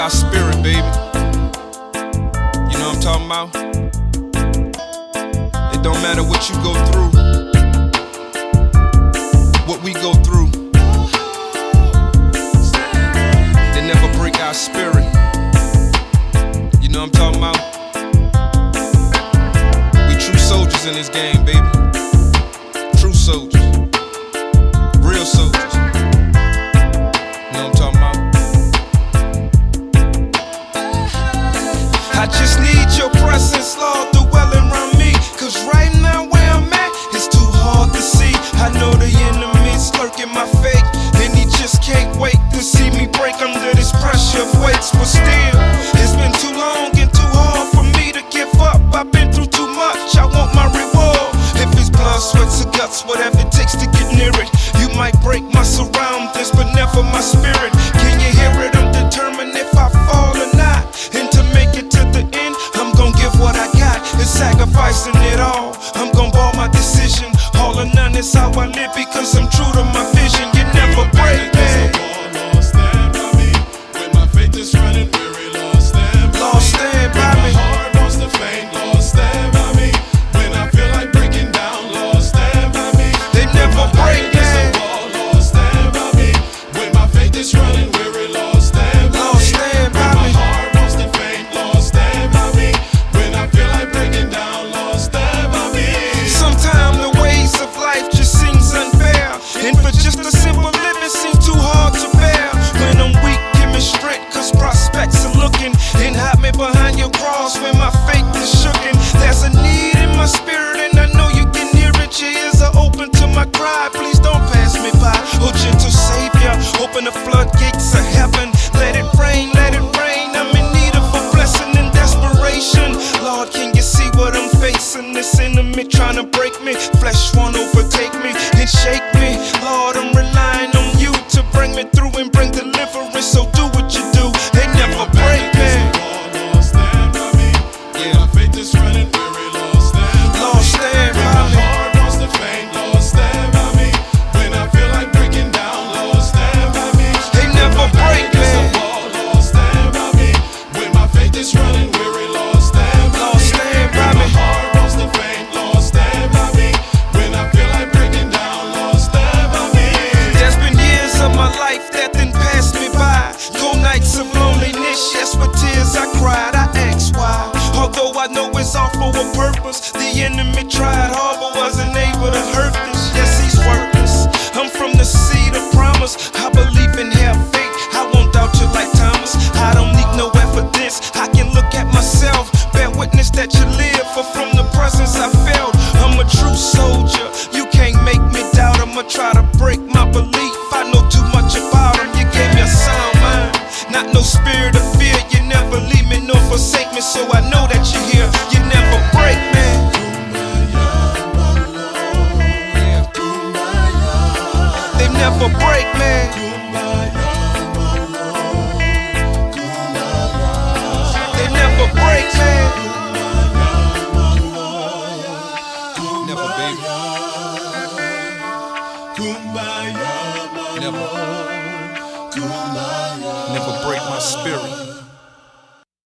our spirit, baby. You know what I'm talking about? It don't matter what you go through, what we go through, they never break our spirit. You know what I'm talking about? We true soldiers in this game, baby. True soldiers. Real soldiers. I just need your presence, Lord, dwelling around me. Cause right now where I'm at, it's too hard to see. I know the enemy's lurking my fake, and he just can't wait to see me break under this pressure of weights. But still, it's been too long and too hard for me to give up. I've been through too much, I want my reward. If it's blood, sweats, or guts, whatever it takes to get near it. You might break my surroundings, but never my spirit. Can you hear it? I'm determined if I fall or not. And to make it to the end, I'm gon' give what I got. It's sacrificing it all, I'm gon' ball my decision. All or none is how I live because I'm true to my vision. You never break, man. Lord, stand by me. When my faith is running weary, Lord, stand by me. Lord, stand by me. When my heart wants to faint, Lord, stand by me. When I feel like breaking down, Lord, stand by me. They never break, man. Lord, stand by me. When my faith is running weary, behind your cross when my faith is shooken. There's a need in my spirit and I know you can hear it. Your ears are open to my cry, please don't pass me by. Oh gentle Savior, open the floodgates of heaven. Let it rain, let it rain. I'm in need of a blessing and desperation. Lord, can you see what I'm facing? This enemy trying to break me. Flesh won't overtake me and shake me. Lord, I'm relying on you to bring me through and bring deliverance. So do what you do, they never break me. Although I know it's all for a purpose, the enemy tries.